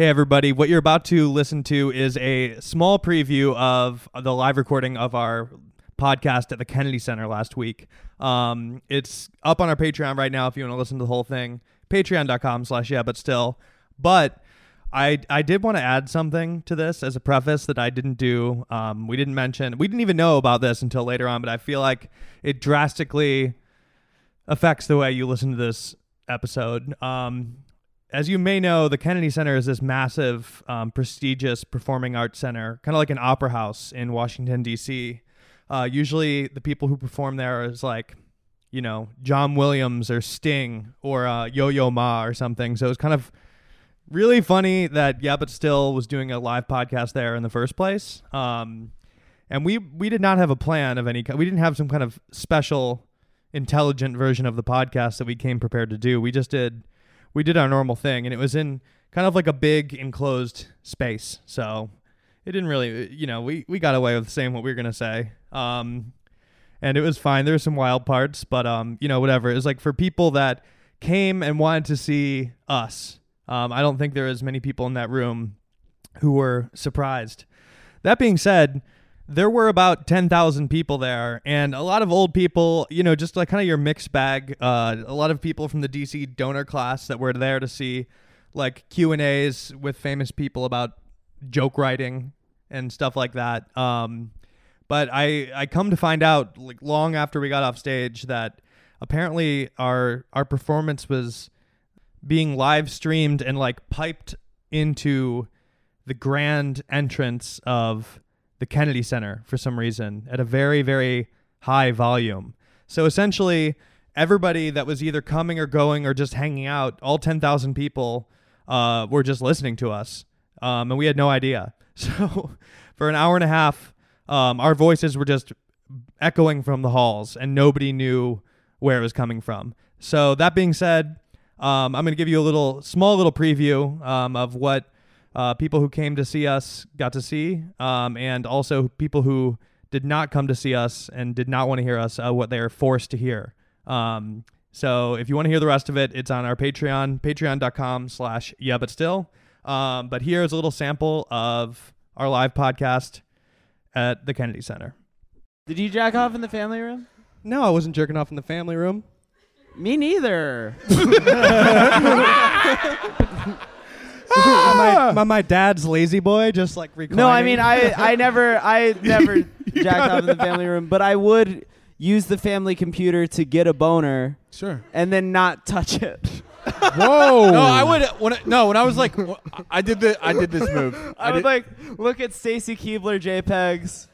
Hey, everybody. What you're about to listen to is a small preview of the live recording of our podcast at the Kennedy Center last week. It's up on our Patreon right now if you want to listen to the whole thing. Patreon.com/yeahbutstill. But I did want to add something to this as a preface that I didn't do. We didn't mention. We didn't even know about this until later on, but I feel like it drastically affects the way you listen to this episode. As you may know, the Kennedy Center is this massive, prestigious performing arts center, kind of like an opera house in Washington, D.C. Usually the people who perform there is like, you know, John Williams or Sting or Yo-Yo Ma or something. So it's kind of really funny that Yeah But Still was doing a live podcast there in the first place. And we did not have a plan of any kind. We didn't have some kind of special, intelligent version of the podcast that we came prepared to do. We did our normal thing, and it was in kind of like a big enclosed space. So it didn't really, you know, we got away with saying what we were going to say. And it was fine. There were some wild parts, but, you know, whatever. It was like for people that came and wanted to see us. I don't think there was many people in that room who were surprised. That being said, there were about 10,000 people there, and a lot of old people, you know, just like kind of your mixed bag. A lot of people from the DC donor class that were there to see like Q&As with famous people about joke writing and stuff like that. But I come to find out like long after we got off stage that apparently our performance was being live streamed and like piped into the grand entrance of the Kennedy Center for some reason at a very, very high volume. So essentially everybody that was either coming or going or just hanging out, all 10,000 people were just listening to us. And we had no idea. So for an hour and a half, our voices were just echoing from the halls and nobody knew where it was coming from. So that being said, I'm going to give you a small little preview of what people who came to see us got to see, and also people who did not come to see us and did not want to hear us, what they are forced to hear. So if you want to hear the rest of it, it's on our Patreon, patreon.com/yeahbutstill. But here's a little sample of our live podcast at the Kennedy Center. Did you jack off in the family room? No, I wasn't jerking off in the family room. Me neither. My dad's lazy boy just like reclining. No, I mean I never jacked off in the family room, but I would use the family computer to get a boner. Sure. And then not touch it. Whoa. No, I would when I was like I did this move. I would look at Stacy Keebler JPEGs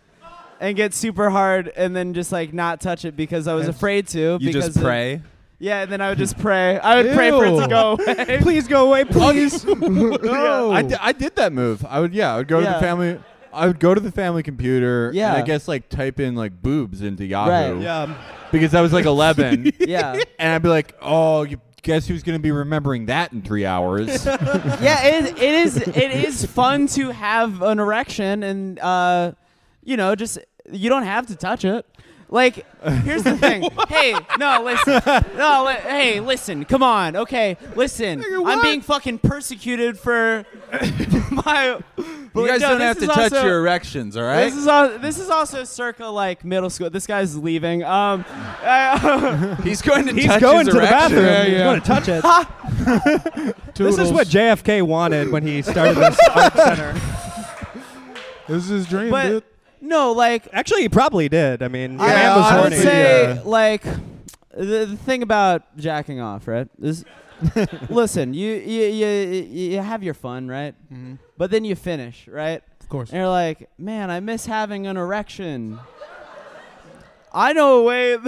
and get super hard and then just like not touch it because I was afraid to. You just pray. Yeah, and then I would just pray. I would pray for it to go away. Please go away, please. No. I did that move. I would go to the family. I would go to the family computer. Yeah. And I guess like type in like boobs into Yahoo. Right. Yeah. Because I was like 11. Yeah. And I'd be like, oh, you guess who's gonna be remembering that in 3 hours? Yeah. It is fun to have an erection, and you know, just you don't have to touch it. Like, here's the thing. Hey, listen. Come on. Okay, listen. I'm being fucking persecuted for my... You guys don't have to touch your erections, all right? This is also circa, like, middle school. This guy's leaving. He's going to the bathroom. Yeah, yeah. He's going to touch it. This is what JFK wanted when he started this art center. This is his dream, dude. No, like... Actually, he probably did. I mean, I would say, like, the thing about jacking off, right, is, listen, you have your fun, right? Mm-hmm. But then you finish, right? Of course. And you're like, man, I miss having an erection. I know a way...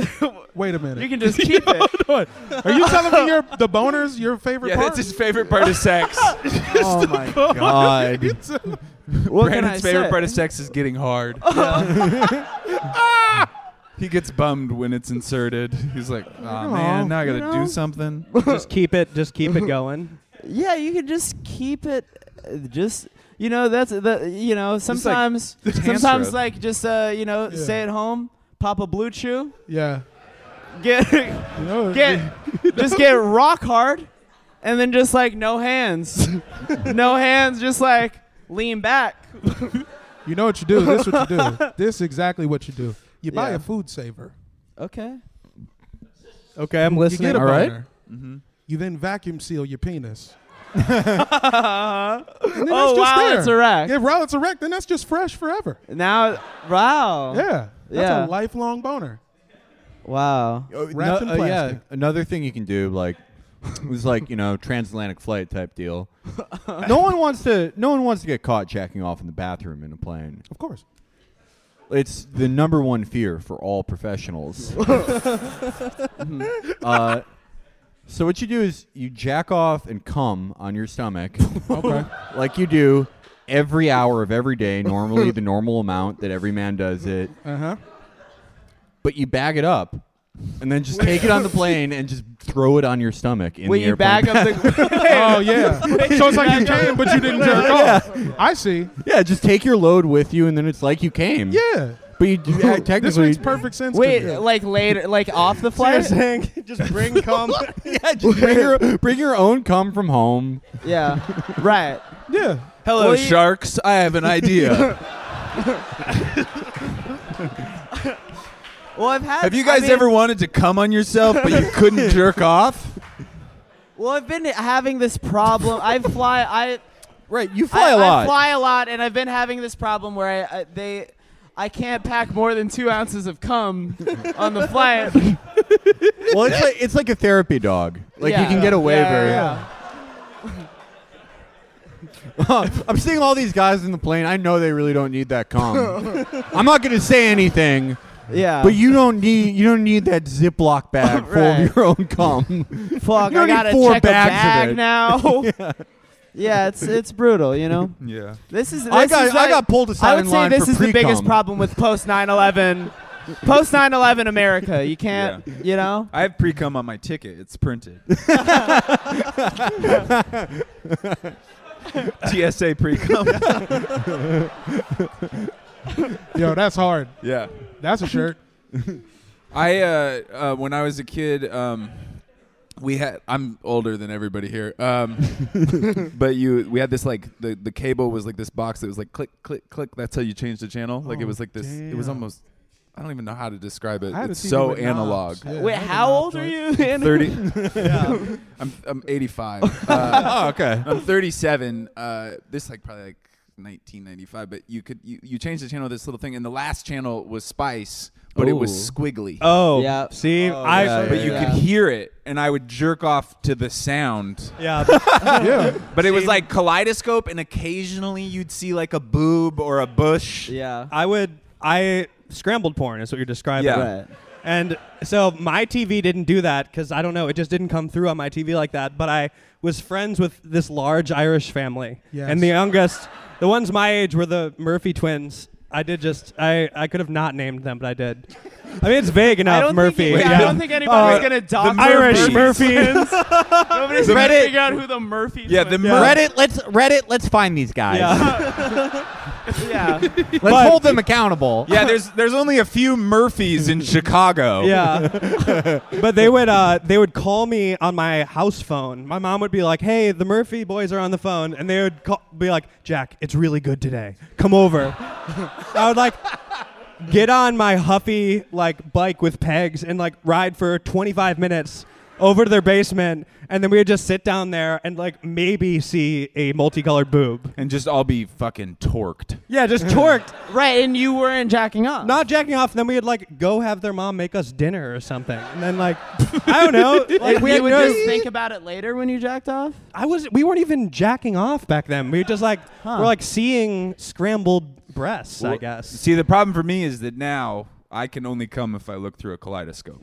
Wait a minute. You can just keep it. Are you telling me the boner's your favorite part? Yeah, that's his favorite part of sex. Oh, my God. Brandon's favorite part of sex is getting hard. Yeah. He gets bummed when it's inserted. He's like, oh, man, now I got to do something. Just keep it going. Yeah, you can just keep it. Just, you know, that's the, you know, sometimes like just, you know, stay at home, pop a Blue Chew. Yeah. Just get rock hard. and then just like no hands. No hands, just like lean back. You know what you do. This is what you do. This is exactly what you do. You buy a Food Saver. Okay. Okay, I'm listening. All right. Mm-hmm. You then vacuum seal your penis. And then it's erect. If it's erect, then that's just fresh forever. Now, yeah, that's a lifelong boner. Wow. Wrapped in plastic. Yeah. Another thing you can do, like, was like, you know, transatlantic flight type deal. No one wants to get caught jacking off in the bathroom in a plane. Of course. It's the number one fear for all professionals. So what you do is you jack off and cum on your stomach, okay, like you do every hour of every day, normally the normal amount that every man does it. Uh-huh. But you bag it up, and then just take it on the plane and just throw it on your stomach in the airplane. Bag up the oh, yeah. So it's like you came, but you didn't jerk off. Yeah. I see. Yeah, just take your load with you, and then it's like you came. Yeah. But you do, technically, this makes perfect sense. Wait, like later, like off the flight, so you're saying, just bring cum. Yeah, just bring your own cum from home. Yeah, right. Yeah. Hello, sharks. I have an idea. Well, I've had. Have you guys ever wanted to cum on yourself, but you couldn't jerk off? Well, I've been having this problem. I fly a lot, and I've been having this problem where I can't pack more than 2 ounces of cum on the flight. Well, it's like a therapy dog. Like you can get a waiver. I'm seeing all these guys in the plane. I know they really don't need that cum. I'm not going to say anything. Yeah. But you don't need that Ziploc bag full of your own cum. Fuck, I got to check a bag now. Yeah. Yeah, it's brutal, you know. Yeah. I got pulled aside. I would say this is the biggest problem with post 9/11, post 9/11 America. You can't, you know. I have pre-cum on my ticket. It's printed. TSA pre-cum. Yo, that's hard. Yeah. That's a shirt. I when I was a kid. I'm older than everybody here, but we had this like the cable was like this box that was like click click click. That's how you change the channel. Like it was like this. Damn. It was almost. I don't even know how to describe it. It's so analog. Yeah. Wait, how old are you? 30. Yeah. I'm 85. Oh, okay. I'm 37. This like probably like 1995. But you change the channel. This little thing, and the last channel was Spice. But it was squiggly. Oh, yeah. See, but you could hear it, and I would jerk off to the sound. Yeah, yeah. But it was like kaleidoscope, and occasionally you'd see like a boob or a bush. Yeah, I scrambled porn is what you're describing. Yeah, right. And so my TV didn't do that because I don't know, it just didn't come through on my TV like that. But I was friends with this large Irish family, and the youngest, the ones my age, were the Murphy twins. I could have not named them, but I did. I mean, it's vague enough, Murphy. I don't think anybody's going to dox the Irish Murphys. Nobody's going to figure out who the Murphy twins. Yeah, Reddit, let's find these guys. Yeah. Yeah. Let's hold them accountable. Yeah, there's only a few Murphys in Chicago. Yeah. But they would call me on my house phone. My mom would be like, "Hey, the Murphy boys are on the phone." And they would be like, "Jack, it's really good today. Come over." I would like get on my huffy like bike with pegs and like ride for 25 minutes over to their basement, and then we would just sit down there and like maybe see a multicolored boob and just all be fucking torqued. Yeah, just torqued. Right, and you weren't jacking off. Not jacking off. And then we'd like go have their mom make us dinner or something, and then like I don't know. Like we would just think about it later when you jacked off. We weren't even jacking off back then. We were just like we're like seeing scrambled breasts, I guess. See, the problem for me is that now. I can only come if I look through a kaleidoscope.